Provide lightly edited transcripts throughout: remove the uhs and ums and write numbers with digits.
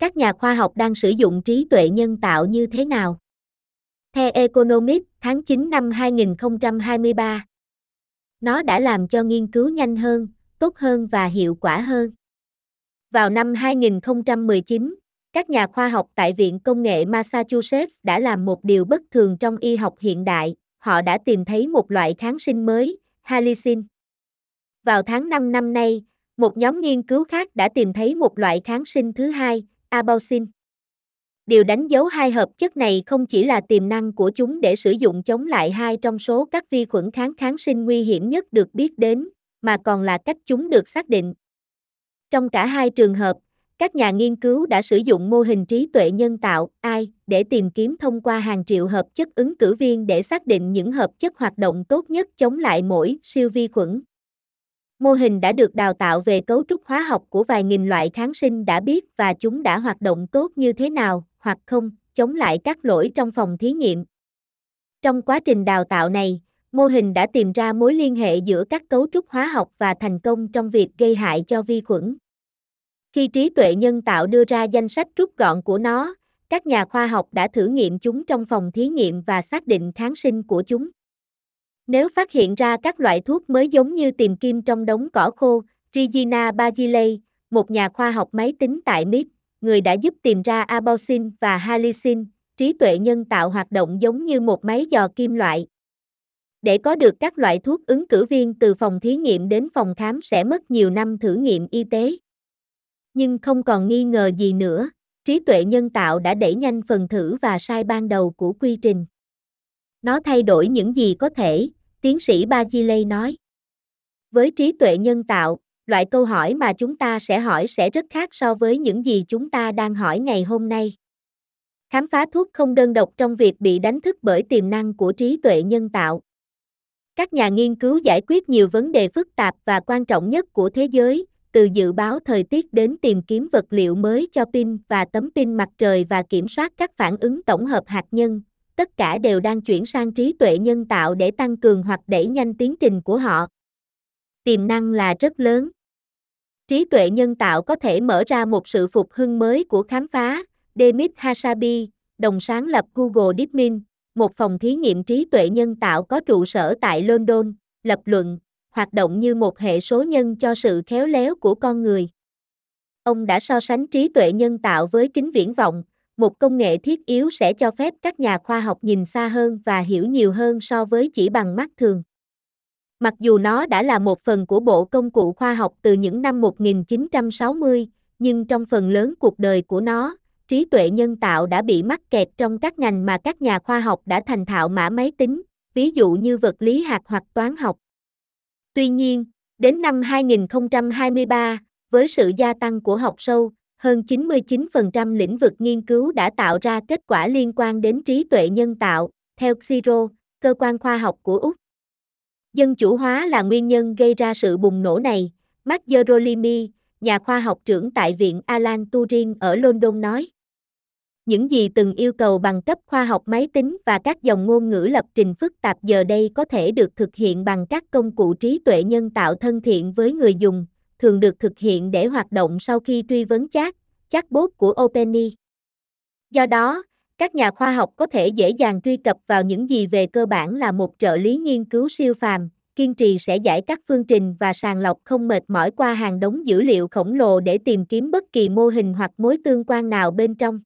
Các nhà khoa học đang sử dụng trí tuệ nhân tạo như thế nào? The Economist, tháng 9 năm 2023. Nó đã làm cho nghiên cứu nhanh hơn, tốt hơn và hiệu quả hơn. Vào năm 2019, các nhà khoa học tại Viện Công nghệ Massachusetts đã làm một điều bất thường trong y học hiện đại. Họ đã tìm thấy một loại kháng sinh mới, halicin. Vào tháng 5 năm nay, một nhóm nghiên cứu khác đã tìm thấy một loại kháng sinh thứ hai, Abaucin. Điều đánh dấu hai hợp chất này không chỉ là tiềm năng của chúng để sử dụng chống lại hai trong số các vi khuẩn kháng sinh nguy hiểm nhất được biết đến, mà còn là cách chúng được xác định. Trong cả hai trường hợp, các nhà nghiên cứu đã sử dụng mô hình trí tuệ nhân tạo AI để tìm kiếm thông qua hàng triệu hợp chất ứng cử viên để xác định những hợp chất hoạt động tốt nhất chống lại mỗi siêu vi khuẩn. Mô hình đã được đào tạo về cấu trúc hóa học của vài nghìn loại kháng sinh đã biết và chúng đã hoạt động tốt như thế nào, hoặc không, chống lại các lỗi trong phòng thí nghiệm. Trong quá trình đào tạo này, mô hình đã tìm ra mối liên hệ giữa các cấu trúc hóa học và thành công trong việc gây hại cho vi khuẩn. Khi trí tuệ nhân tạo đưa ra danh sách rút gọn của nó, các nhà khoa học đã thử nghiệm chúng trong phòng thí nghiệm và xác định kháng sinh của chúng. Nếu phát hiện ra các loại thuốc mới giống như tìm kim trong đống cỏ khô, Regina Barzilay, một nhà khoa học máy tính tại MIT, người đã giúp tìm ra Abaucin và Halicin, trí tuệ nhân tạo hoạt động giống như một máy dò kim loại. Để có được các loại thuốc ứng cử viên từ phòng thí nghiệm đến phòng khám sẽ mất nhiều năm thử nghiệm y tế. Nhưng không còn nghi ngờ gì nữa, trí tuệ nhân tạo đã đẩy nhanh phần thử và sai ban đầu của quy trình. Nó thay đổi những gì có thể, tiến sĩ Barzilay nói. Với trí tuệ nhân tạo, loại câu hỏi mà chúng ta sẽ hỏi sẽ rất khác so với những gì chúng ta đang hỏi ngày hôm nay. Khám phá thuốc không đơn độc trong việc bị đánh thức bởi tiềm năng của trí tuệ nhân tạo. Các nhà nghiên cứu giải quyết nhiều vấn đề phức tạp và quan trọng nhất của thế giới, từ dự báo thời tiết đến tìm kiếm vật liệu mới cho pin và tấm pin mặt trời và kiểm soát các phản ứng tổng hợp hạt nhân. Tất cả đều đang chuyển sang trí tuệ nhân tạo để tăng cường hoặc đẩy nhanh tiến trình của họ. Tiềm năng là rất lớn. Trí tuệ nhân tạo có thể mở ra một sự phục hưng mới của khám phá. Demis Hassabis, đồng sáng lập Google DeepMind, một phòng thí nghiệm trí tuệ nhân tạo có trụ sở tại London, lập luận, hoạt động như một hệ số nhân cho sự khéo léo của con người. Ông đã so sánh trí tuệ nhân tạo với kính viễn vọng. Một công nghệ thiết yếu sẽ cho phép các nhà khoa học nhìn xa hơn và hiểu nhiều hơn so với chỉ bằng mắt thường. Mặc dù nó đã là một phần của bộ công cụ khoa học từ những năm 1960, nhưng trong phần lớn cuộc đời của nó, trí tuệ nhân tạo đã bị mắc kẹt trong các ngành mà các nhà khoa học đã thành thạo mã máy tính, ví dụ như vật lý hạt hoặc toán học. Tuy nhiên, đến năm 2023, với sự gia tăng của học sâu, hơn 99% lĩnh vực nghiên cứu đã tạo ra kết quả liên quan đến trí tuệ nhân tạo, theo CSIRO, cơ quan khoa học của Úc. Dân chủ hóa là nguyên nhân gây ra sự bùng nổ này, Matt Gerolimi, nhà khoa học trưởng tại Viện Alan Turing ở London nói. Những gì từng yêu cầu bằng cấp khoa học máy tính và các dòng ngôn ngữ lập trình phức tạp giờ đây có thể được thực hiện bằng các công cụ trí tuệ nhân tạo thân thiện với người dùng, thường được thực hiện để hoạt động sau khi truy vấn chatbot của OpenAI. Do đó, các nhà khoa học có thể dễ dàng truy cập vào những gì về cơ bản là một trợ lý nghiên cứu siêu phàm, kiên trì sẽ giải các phương trình và sàng lọc không mệt mỏi qua hàng đống dữ liệu khổng lồ để tìm kiếm bất kỳ mô hình hoặc mối tương quan nào bên trong.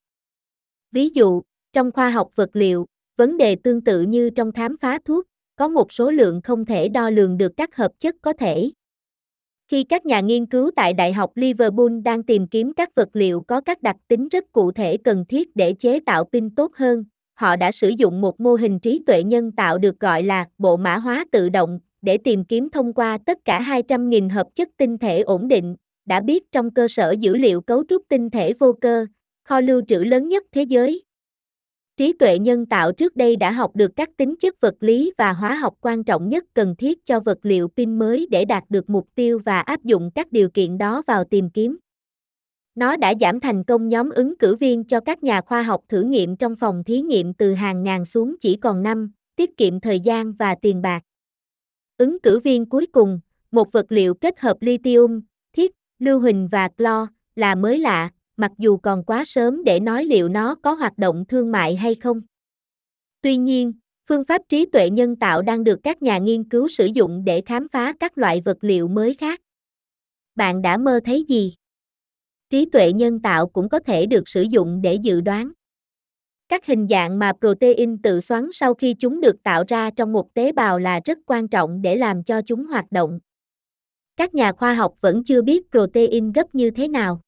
Ví dụ, trong khoa học vật liệu, vấn đề tương tự như trong khám phá thuốc, có một số lượng không thể đo lường được các hợp chất có thể. Khi các nhà nghiên cứu tại Đại học Liverpool đang tìm kiếm các vật liệu có các đặc tính rất cụ thể cần thiết để chế tạo pin tốt hơn, họ đã sử dụng một mô hình trí tuệ nhân tạo được gọi là bộ mã hóa tự động để tìm kiếm thông qua tất cả 200.000 hợp chất tinh thể ổn định, đã biết trong cơ sở dữ liệu cấu trúc tinh thể vô cơ, kho lưu trữ lớn nhất thế giới. Trí tuệ nhân tạo trước đây đã học được các tính chất vật lý và hóa học quan trọng nhất cần thiết cho vật liệu pin mới để đạt được mục tiêu và áp dụng các điều kiện đó vào tìm kiếm. Nó đã giảm thành công nhóm ứng cử viên cho các nhà khoa học thử nghiệm trong phòng thí nghiệm từ hàng ngàn xuống chỉ còn 5, tiết kiệm thời gian và tiền bạc. Ứng cử viên cuối cùng, một vật liệu kết hợp lithium, thiết, lưu huỳnh và clo, là mới lạ, mặc dù còn quá sớm để nói liệu nó có hoạt động thương mại hay không. Tuy nhiên, phương pháp trí tuệ nhân tạo đang được các nhà nghiên cứu sử dụng để khám phá các loại vật liệu mới khác. Bạn đã mơ thấy gì? Trí tuệ nhân tạo cũng có thể được sử dụng để dự đoán các hình dạng mà protein tự xoắn sau khi chúng được tạo ra trong một tế bào là rất quan trọng để làm cho chúng hoạt động. Các nhà khoa học vẫn chưa biết protein gấp như thế nào.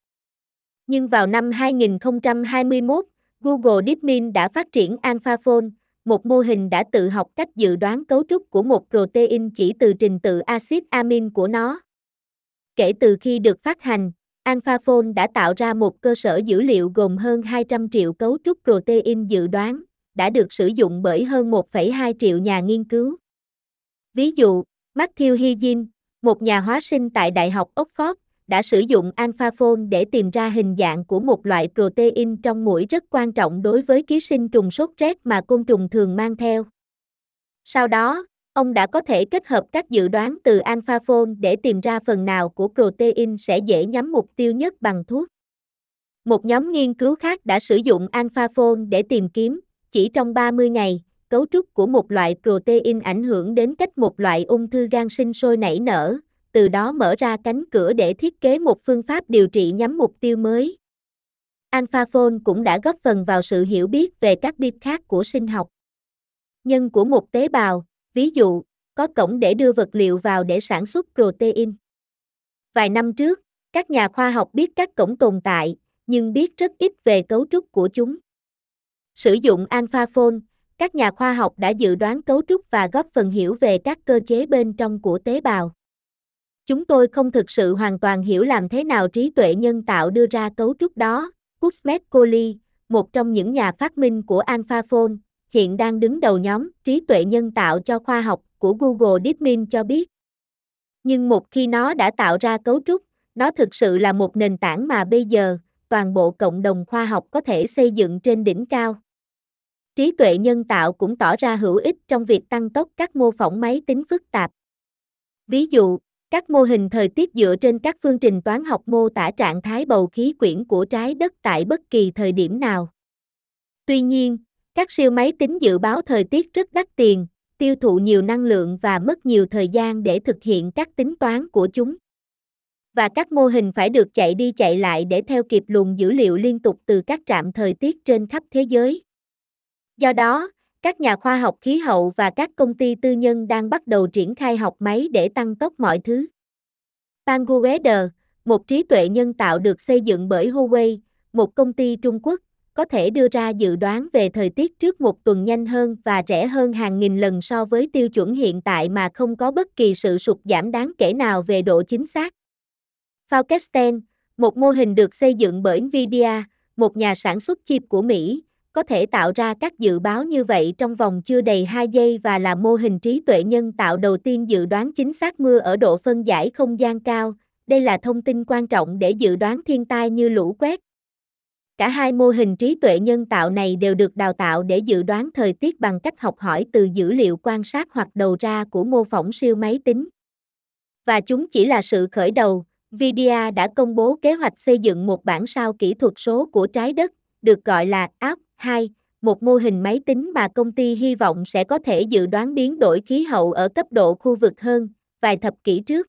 Nhưng vào năm 2021, Google DeepMind đã phát triển AlphaFold, một mô hình đã tự học cách dự đoán cấu trúc của một protein chỉ từ trình tự axit amin của nó. Kể từ khi được phát hành, AlphaFold đã tạo ra một cơ sở dữ liệu gồm hơn 200 triệu cấu trúc protein dự đoán, đã được sử dụng bởi hơn 1,2 triệu nhà nghiên cứu. Ví dụ, Matthew Higgins, một nhà hóa sinh tại Đại học Oxford, đã sử dụng AlphaFold để tìm ra hình dạng của một loại protein trong muỗi rất quan trọng đối với ký sinh trùng sốt rét mà côn trùng thường mang theo. Sau đó, ông đã có thể kết hợp các dự đoán từ AlphaFold để tìm ra phần nào của protein sẽ dễ nhắm mục tiêu nhất bằng thuốc. Một nhóm nghiên cứu khác đã sử dụng AlphaFold để tìm kiếm, chỉ trong 30 ngày, cấu trúc của một loại protein ảnh hưởng đến cách một loại ung thư gan sinh sôi nảy nở, từ đó mở ra cánh cửa để thiết kế một phương pháp điều trị nhắm mục tiêu mới. AlphaFold cũng đã góp phần vào sự hiểu biết về các biên khác của sinh học nhân của một tế bào. Ví dụ, có cổng để đưa vật liệu vào để sản xuất protein. Vài năm trước, các nhà khoa học biết các cổng tồn tại, nhưng biết rất ít về cấu trúc của chúng. Sử dụng AlphaFold, các nhà khoa học đã dự đoán cấu trúc và góp phần hiểu về các cơ chế bên trong của tế bào. Chúng tôi không thực sự hoàn toàn hiểu làm thế nào trí tuệ nhân tạo đưa ra cấu trúc đó. Kuzmet Koli, một trong những nhà phát minh của AlphaFold, hiện đang đứng đầu nhóm trí tuệ nhân tạo cho khoa học của Google DeepMind cho biết. Nhưng một khi nó đã tạo ra cấu trúc, nó thực sự là một nền tảng mà bây giờ, toàn bộ cộng đồng khoa học có thể xây dựng trên đỉnh cao. Trí tuệ nhân tạo cũng tỏ ra hữu ích trong việc tăng tốc các mô phỏng máy tính phức tạp. Ví dụ, các mô hình thời tiết dựa trên các phương trình toán học mô tả trạng thái bầu khí quyển của trái đất tại bất kỳ thời điểm nào. Tuy nhiên, các siêu máy tính dự báo thời tiết rất đắt tiền, tiêu thụ nhiều năng lượng và mất nhiều thời gian để thực hiện các tính toán của chúng. Và các mô hình phải được chạy đi chạy lại để theo kịp luồng dữ liệu liên tục từ các trạm thời tiết trên khắp thế giới. Do đó, các nhà khoa học khí hậu và các công ty tư nhân đang bắt đầu triển khai học máy để tăng tốc mọi thứ. Pangu Weather, một trí tuệ nhân tạo được xây dựng bởi Huawei, một công ty Trung Quốc, có thể đưa ra dự đoán về thời tiết trước một tuần nhanh hơn và rẻ hơn hàng nghìn lần so với tiêu chuẩn hiện tại mà không có bất kỳ sự sụt giảm đáng kể nào về độ chính xác. Falkestan, một mô hình được xây dựng bởi Nvidia, một nhà sản xuất chip của Mỹ, có thể tạo ra các dự báo như vậy trong vòng chưa đầy 2 giây và là mô hình trí tuệ nhân tạo đầu tiên dự đoán chính xác mưa ở độ phân giải không gian cao. Đây là thông tin quan trọng để dự đoán thiên tai như lũ quét. Cả hai mô hình trí tuệ nhân tạo này đều được đào tạo để dự đoán thời tiết bằng cách học hỏi từ dữ liệu quan sát hoặc đầu ra của mô phỏng siêu máy tính. Và chúng chỉ là sự khởi đầu. Nvidia đã công bố kế hoạch xây dựng một bản sao kỹ thuật số của trái đất, được gọi là Earth-2, một mô hình máy tính mà công ty hy vọng sẽ có thể dự đoán biến đổi khí hậu ở cấp độ khu vực hơn, vài thập kỷ trước.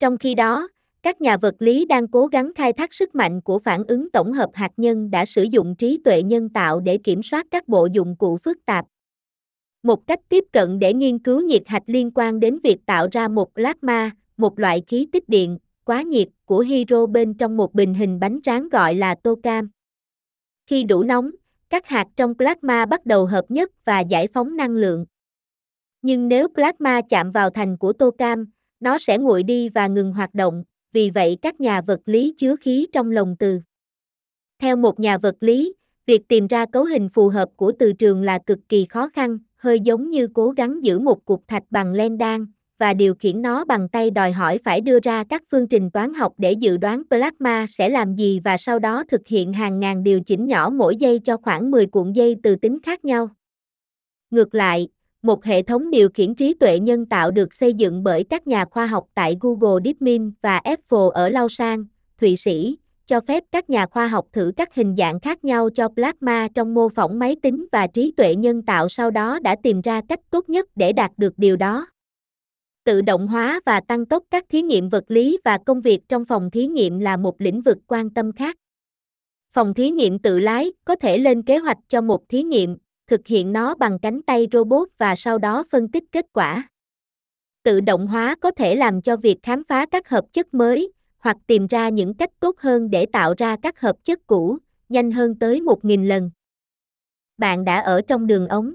Trong khi đó, các nhà vật lý đang cố gắng khai thác sức mạnh của phản ứng tổng hợp hạt nhân đã sử dụng trí tuệ nhân tạo để kiểm soát các bộ dụng cụ phức tạp. Một cách tiếp cận để nghiên cứu nhiệt hạch liên quan đến việc tạo ra một plasma, một loại khí tích điện, quá nhiệt của hydro bên trong một bình hình bánh tráng gọi là tokamak. Khi đủ nóng, các hạt trong plasma bắt đầu hợp nhất và giải phóng năng lượng. Nhưng nếu plasma chạm vào thành của tokamak, nó sẽ nguội đi và ngừng hoạt động. Vì vậy các nhà vật lý chứa khí trong lồng từ. Theo một nhà vật lý, việc tìm ra cấu hình phù hợp của từ trường là cực kỳ khó khăn, hơi giống như cố gắng giữ một cục thạch bằng len đan, và điều khiển nó bằng tay đòi hỏi phải đưa ra các phương trình toán học để dự đoán plasma sẽ làm gì và sau đó thực hiện hàng ngàn điều chỉnh nhỏ mỗi giây cho khoảng 10 cuộn dây từ tính khác nhau. Ngược lại, một hệ thống điều khiển trí tuệ nhân tạo được xây dựng bởi các nhà khoa học tại Google DeepMind và Apple ở Lausanne, Thụy Sĩ, cho phép các nhà khoa học thử các hình dạng khác nhau cho plasma trong mô phỏng máy tính và trí tuệ nhân tạo, sau đó đã tìm ra cách tốt nhất để đạt được điều đó. Tự động hóa và tăng tốc các thí nghiệm vật lý và công việc trong phòng thí nghiệm là một lĩnh vực quan tâm khác. Phòng thí nghiệm tự lái có thể lên kế hoạch cho một thí nghiệm, thực hiện nó bằng cánh tay robot và sau đó phân tích kết quả. Tự động hóa có thể làm cho việc khám phá các hợp chất mới hoặc tìm ra những cách tốt hơn để tạo ra các hợp chất cũ, nhanh hơn tới 1.000 lần. Bạn đã ở trong đường ống.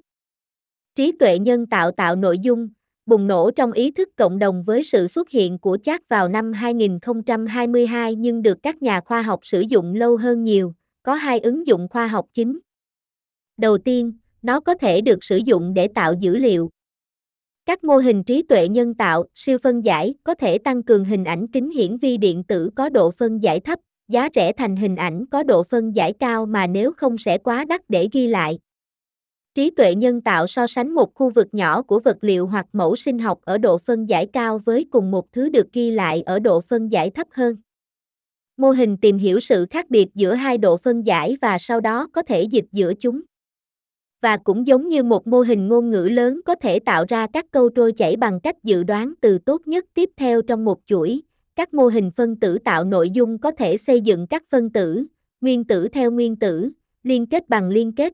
Trí tuệ nhân tạo tạo nội dung, bùng nổ trong ý thức cộng đồng với sự xuất hiện của chat vào năm 2022 nhưng được các nhà khoa học sử dụng lâu hơn nhiều, có hai ứng dụng khoa học chính. Đầu tiên, nó có thể được sử dụng để tạo dữ liệu. Các mô hình trí tuệ nhân tạo siêu phân giải có thể tăng cường hình ảnh kính hiển vi điện tử có độ phân giải thấp, giá rẻ thành hình ảnh có độ phân giải cao mà nếu không sẽ quá đắt để ghi lại. Trí tuệ nhân tạo so sánh một khu vực nhỏ của vật liệu hoặc mẫu sinh học ở độ phân giải cao với cùng một thứ được ghi lại ở độ phân giải thấp hơn. Mô hình tìm hiểu sự khác biệt giữa hai độ phân giải và sau đó có thể dịch giữa chúng. Và cũng giống như một mô hình ngôn ngữ lớn có thể tạo ra các câu trôi chảy bằng cách dự đoán từ tốt nhất tiếp theo trong một chuỗi, các mô hình phân tử tạo nội dung có thể xây dựng các phân tử, nguyên tử theo nguyên tử, liên kết bằng liên kết.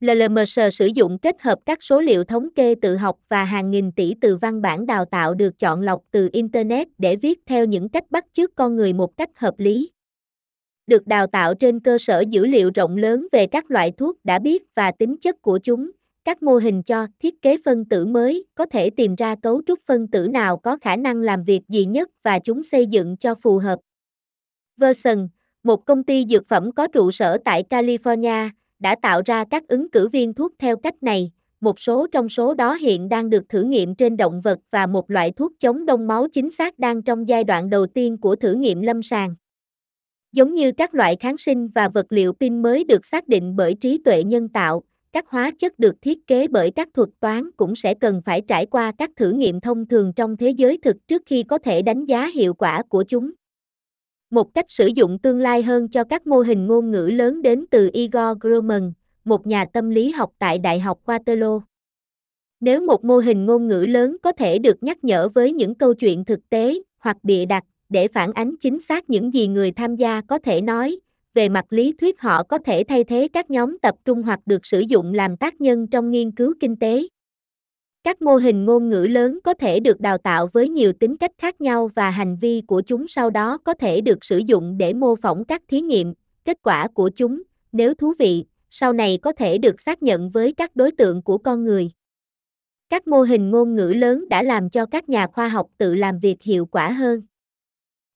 LLMS sử dụng kết hợp các số liệu thống kê tự học và hàng nghìn tỷ từ văn bản đào tạo được chọn lọc từ Internet để viết theo những cách bắt chước con người một cách hợp lý. Được đào tạo trên cơ sở dữ liệu rộng lớn về các loại thuốc đã biết và tính chất của chúng, các mô hình cho thiết kế phân tử mới có thể tìm ra cấu trúc phân tử nào có khả năng làm việc gì nhất và chúng xây dựng cho phù hợp. Verson, một công ty dược phẩm có trụ sở tại California, đã tạo ra các ứng cử viên thuốc theo cách này, một số trong số đó hiện đang được thử nghiệm trên động vật và một loại thuốc chống đông máu chính xác đang trong giai đoạn đầu tiên của thử nghiệm lâm sàng. Giống như các loại kháng sinh và vật liệu pin mới được xác định bởi trí tuệ nhân tạo, các hóa chất được thiết kế bởi các thuật toán cũng sẽ cần phải trải qua các thử nghiệm thông thường trong thế giới thực trước khi có thể đánh giá hiệu quả của chúng. Một cách sử dụng tương lai hơn cho các mô hình ngôn ngữ lớn đến từ Igor Grumman, một nhà tâm lý học tại Đại học Waterloo. Nếu một mô hình ngôn ngữ lớn có thể được nhắc nhở với những câu chuyện thực tế hoặc bịa đặt để phản ánh chính xác những gì người tham gia có thể nói, về mặt lý thuyết họ có thể thay thế các nhóm tập trung hoặc được sử dụng làm tác nhân trong nghiên cứu kinh tế. Các mô hình ngôn ngữ lớn có thể được đào tạo với nhiều tính cách khác nhau và hành vi của chúng sau đó có thể được sử dụng để mô phỏng các thí nghiệm, kết quả của chúng, nếu thú vị, sau này có thể được xác nhận với các đối tượng của con người. Các mô hình ngôn ngữ lớn đã làm cho các nhà khoa học tự làm việc hiệu quả hơn.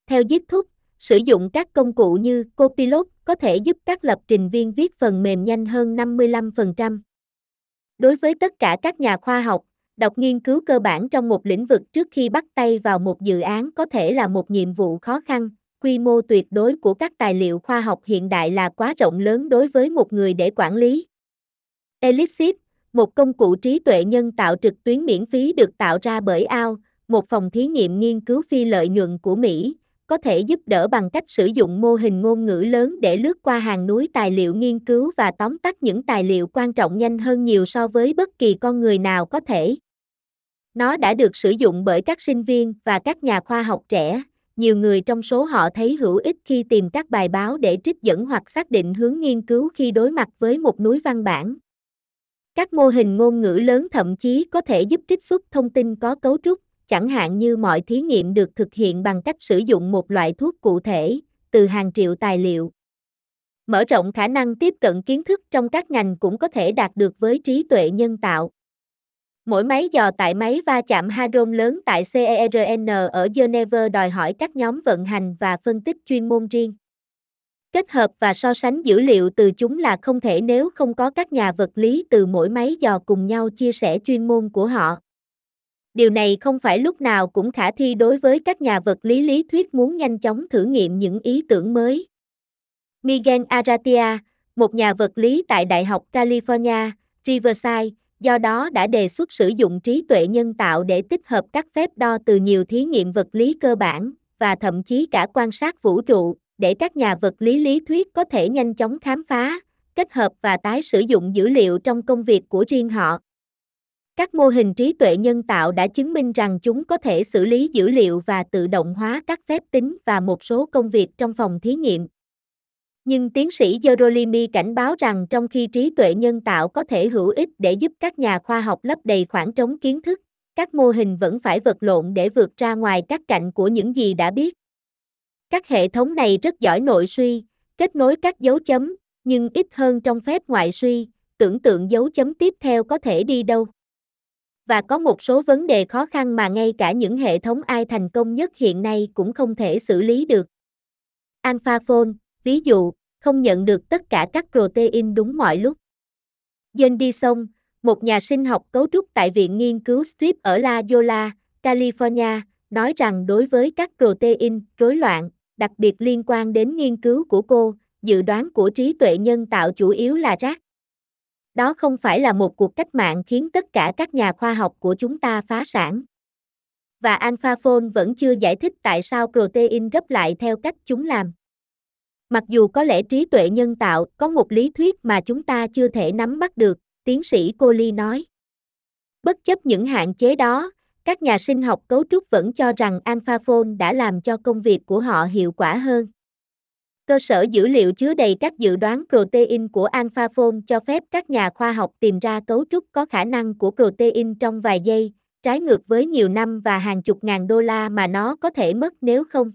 Theo GitHub, sử dụng các công cụ như Copilot có thể giúp các lập trình viên viết phần mềm nhanh hơn 55%. Đối với tất cả các nhà khoa học, đọc nghiên cứu cơ bản trong một lĩnh vực trước khi bắt tay vào một dự án có thể là một nhiệm vụ khó khăn. Quy mô tuyệt đối của các tài liệu khoa học hiện đại là quá rộng lớn đối với một người để quản lý. Elixir, một công cụ trí tuệ nhân tạo trực tuyến miễn phí được tạo ra bởi AO, một phòng thí nghiệm nghiên cứu phi lợi nhuận của Mỹ, có thể giúp đỡ bằng cách sử dụng mô hình ngôn ngữ lớn để lướt qua hàng núi tài liệu nghiên cứu và tóm tắt những tài liệu quan trọng nhanh hơn nhiều so với bất kỳ con người nào có thể. Nó đã được sử dụng bởi các sinh viên và các nhà khoa học trẻ, nhiều người trong số họ thấy hữu ích khi tìm các bài báo để trích dẫn hoặc xác định hướng nghiên cứu khi đối mặt với một núi văn bản. Các mô hình ngôn ngữ lớn thậm chí có thể giúp trích xuất thông tin có cấu trúc, chẳng hạn như mọi thí nghiệm được thực hiện bằng cách sử dụng một loại thuốc cụ thể, từ hàng triệu tài liệu. Mở rộng khả năng tiếp cận kiến thức trong các ngành cũng có thể đạt được với trí tuệ nhân tạo. Mỗi máy dò tại máy va chạm hadron lớn tại CERN ở Geneva đòi hỏi các nhóm vận hành và phân tích chuyên môn riêng. Kết hợp và so sánh dữ liệu từ chúng là không thể nếu không có các nhà vật lý từ mỗi máy dò cùng nhau chia sẻ chuyên môn của họ. Điều này không phải lúc nào cũng khả thi đối với các nhà vật lý lý thuyết muốn nhanh chóng thử nghiệm những ý tưởng mới. Megan Aratia, một nhà vật lý tại Đại học California, Riverside, do đó đã đề xuất sử dụng trí tuệ nhân tạo để tích hợp các phép đo từ nhiều thí nghiệm vật lý cơ bản và thậm chí cả quan sát vũ trụ để các nhà vật lý lý thuyết có thể nhanh chóng khám phá, kết hợp và tái sử dụng dữ liệu trong công việc của riêng họ. Các mô hình trí tuệ nhân tạo đã chứng minh rằng chúng có thể xử lý dữ liệu và tự động hóa các phép tính và một số công việc trong phòng thí nghiệm. Nhưng tiến sĩ Zorolimi cảnh báo rằng trong khi trí tuệ nhân tạo có thể hữu ích để giúp các nhà khoa học lấp đầy khoảng trống kiến thức, các mô hình vẫn phải vật lộn để vượt ra ngoài các cạnh của những gì đã biết. Các hệ thống này rất giỏi nội suy, kết nối các dấu chấm, nhưng ít hơn trong phép ngoại suy, tưởng tượng dấu chấm tiếp theo có thể đi đâu. Và có một số vấn đề khó khăn mà ngay cả những hệ thống AI thành công nhất hiện nay cũng không thể xử lý được. AlphaFold, ví dụ, không nhận được tất cả các protein đúng mọi lúc. Devin Di Sông, một nhà sinh học cấu trúc tại Viện Nghiên cứu Scripps ở La Jolla, California, nói rằng đối với các protein rối loạn, đặc biệt liên quan đến nghiên cứu của cô, dự đoán của trí tuệ nhân tạo chủ yếu là rác. Đó không phải là một cuộc cách mạng khiến tất cả các nhà khoa học của chúng ta phá sản. Và AlphaFold vẫn chưa giải thích tại sao protein gấp lại theo cách chúng làm. Mặc dù có lẽ trí tuệ nhân tạo có một lý thuyết mà chúng ta chưa thể nắm bắt được, tiến sĩ Coley nói. Bất chấp những hạn chế đó, các nhà sinh học cấu trúc vẫn cho rằng AlphaFold đã làm cho công việc của họ hiệu quả hơn. Cơ sở dữ liệu chứa đầy các dự đoán protein của AlphaFold cho phép các nhà khoa học tìm ra cấu trúc có khả năng của protein trong vài giây, trái ngược với nhiều năm và hàng chục ngàn đô la mà nó có thể mất nếu không.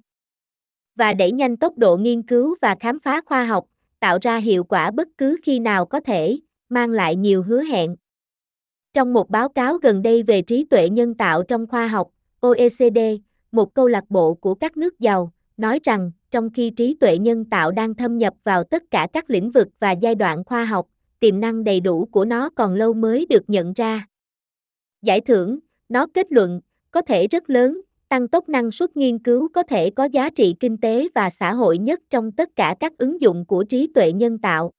Và đẩy nhanh tốc độ nghiên cứu và khám phá khoa học, tạo ra hiệu quả bất cứ khi nào có thể, mang lại nhiều hứa hẹn. Trong một báo cáo gần đây về trí tuệ nhân tạo trong khoa học, OECD, một câu lạc bộ của các nước giàu, nói rằng, trong khi trí tuệ nhân tạo đang thâm nhập vào tất cả các lĩnh vực và giai đoạn khoa học, tiềm năng đầy đủ của nó còn lâu mới được nhận ra. Giải thưởng, nó kết luận, có thể rất lớn, tăng tốc năng suất nghiên cứu có thể có giá trị kinh tế và xã hội nhất trong tất cả các ứng dụng của trí tuệ nhân tạo.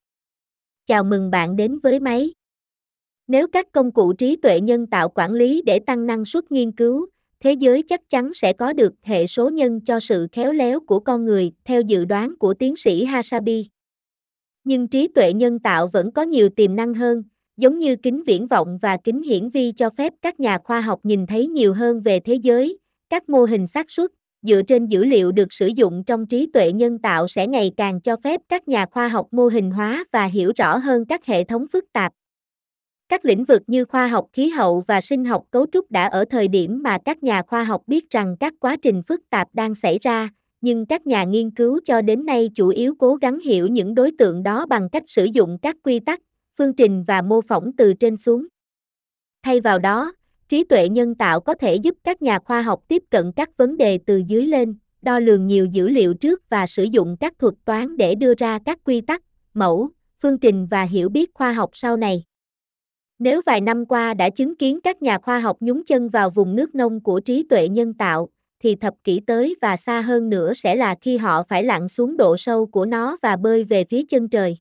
Chào mừng bạn đến với máy. Nếu các công cụ trí tuệ nhân tạo quản lý để tăng năng suất nghiên cứu, thế giới chắc chắn sẽ có được hệ số nhân cho sự khéo léo của con người, theo dự đoán của tiến sĩ Hassabis. Nhưng trí tuệ nhân tạo vẫn có nhiều tiềm năng hơn, giống như kính viễn vọng và kính hiển vi cho phép các nhà khoa học nhìn thấy nhiều hơn về thế giới. Các mô hình xác suất dựa trên dữ liệu được sử dụng trong trí tuệ nhân tạo sẽ ngày càng cho phép các nhà khoa học mô hình hóa và hiểu rõ hơn các hệ thống phức tạp. Các lĩnh vực như khoa học khí hậu và sinh học cấu trúc đã ở thời điểm mà các nhà khoa học biết rằng các quá trình phức tạp đang xảy ra, nhưng các nhà nghiên cứu cho đến nay chủ yếu cố gắng hiểu những đối tượng đó bằng cách sử dụng các quy tắc, phương trình và mô phỏng từ trên xuống. Thay vào đó, trí tuệ nhân tạo có thể giúp các nhà khoa học tiếp cận các vấn đề từ dưới lên, đo lường nhiều dữ liệu trước và sử dụng các thuật toán để đưa ra các quy tắc, mẫu, phương trình và hiểu biết khoa học sau này. Nếu vài năm qua đã chứng kiến các nhà khoa học nhúng chân vào vùng nước nông của trí tuệ nhân tạo, thì thập kỷ tới và xa hơn nữa sẽ là khi họ phải lặn xuống độ sâu của nó và bơi về phía chân trời.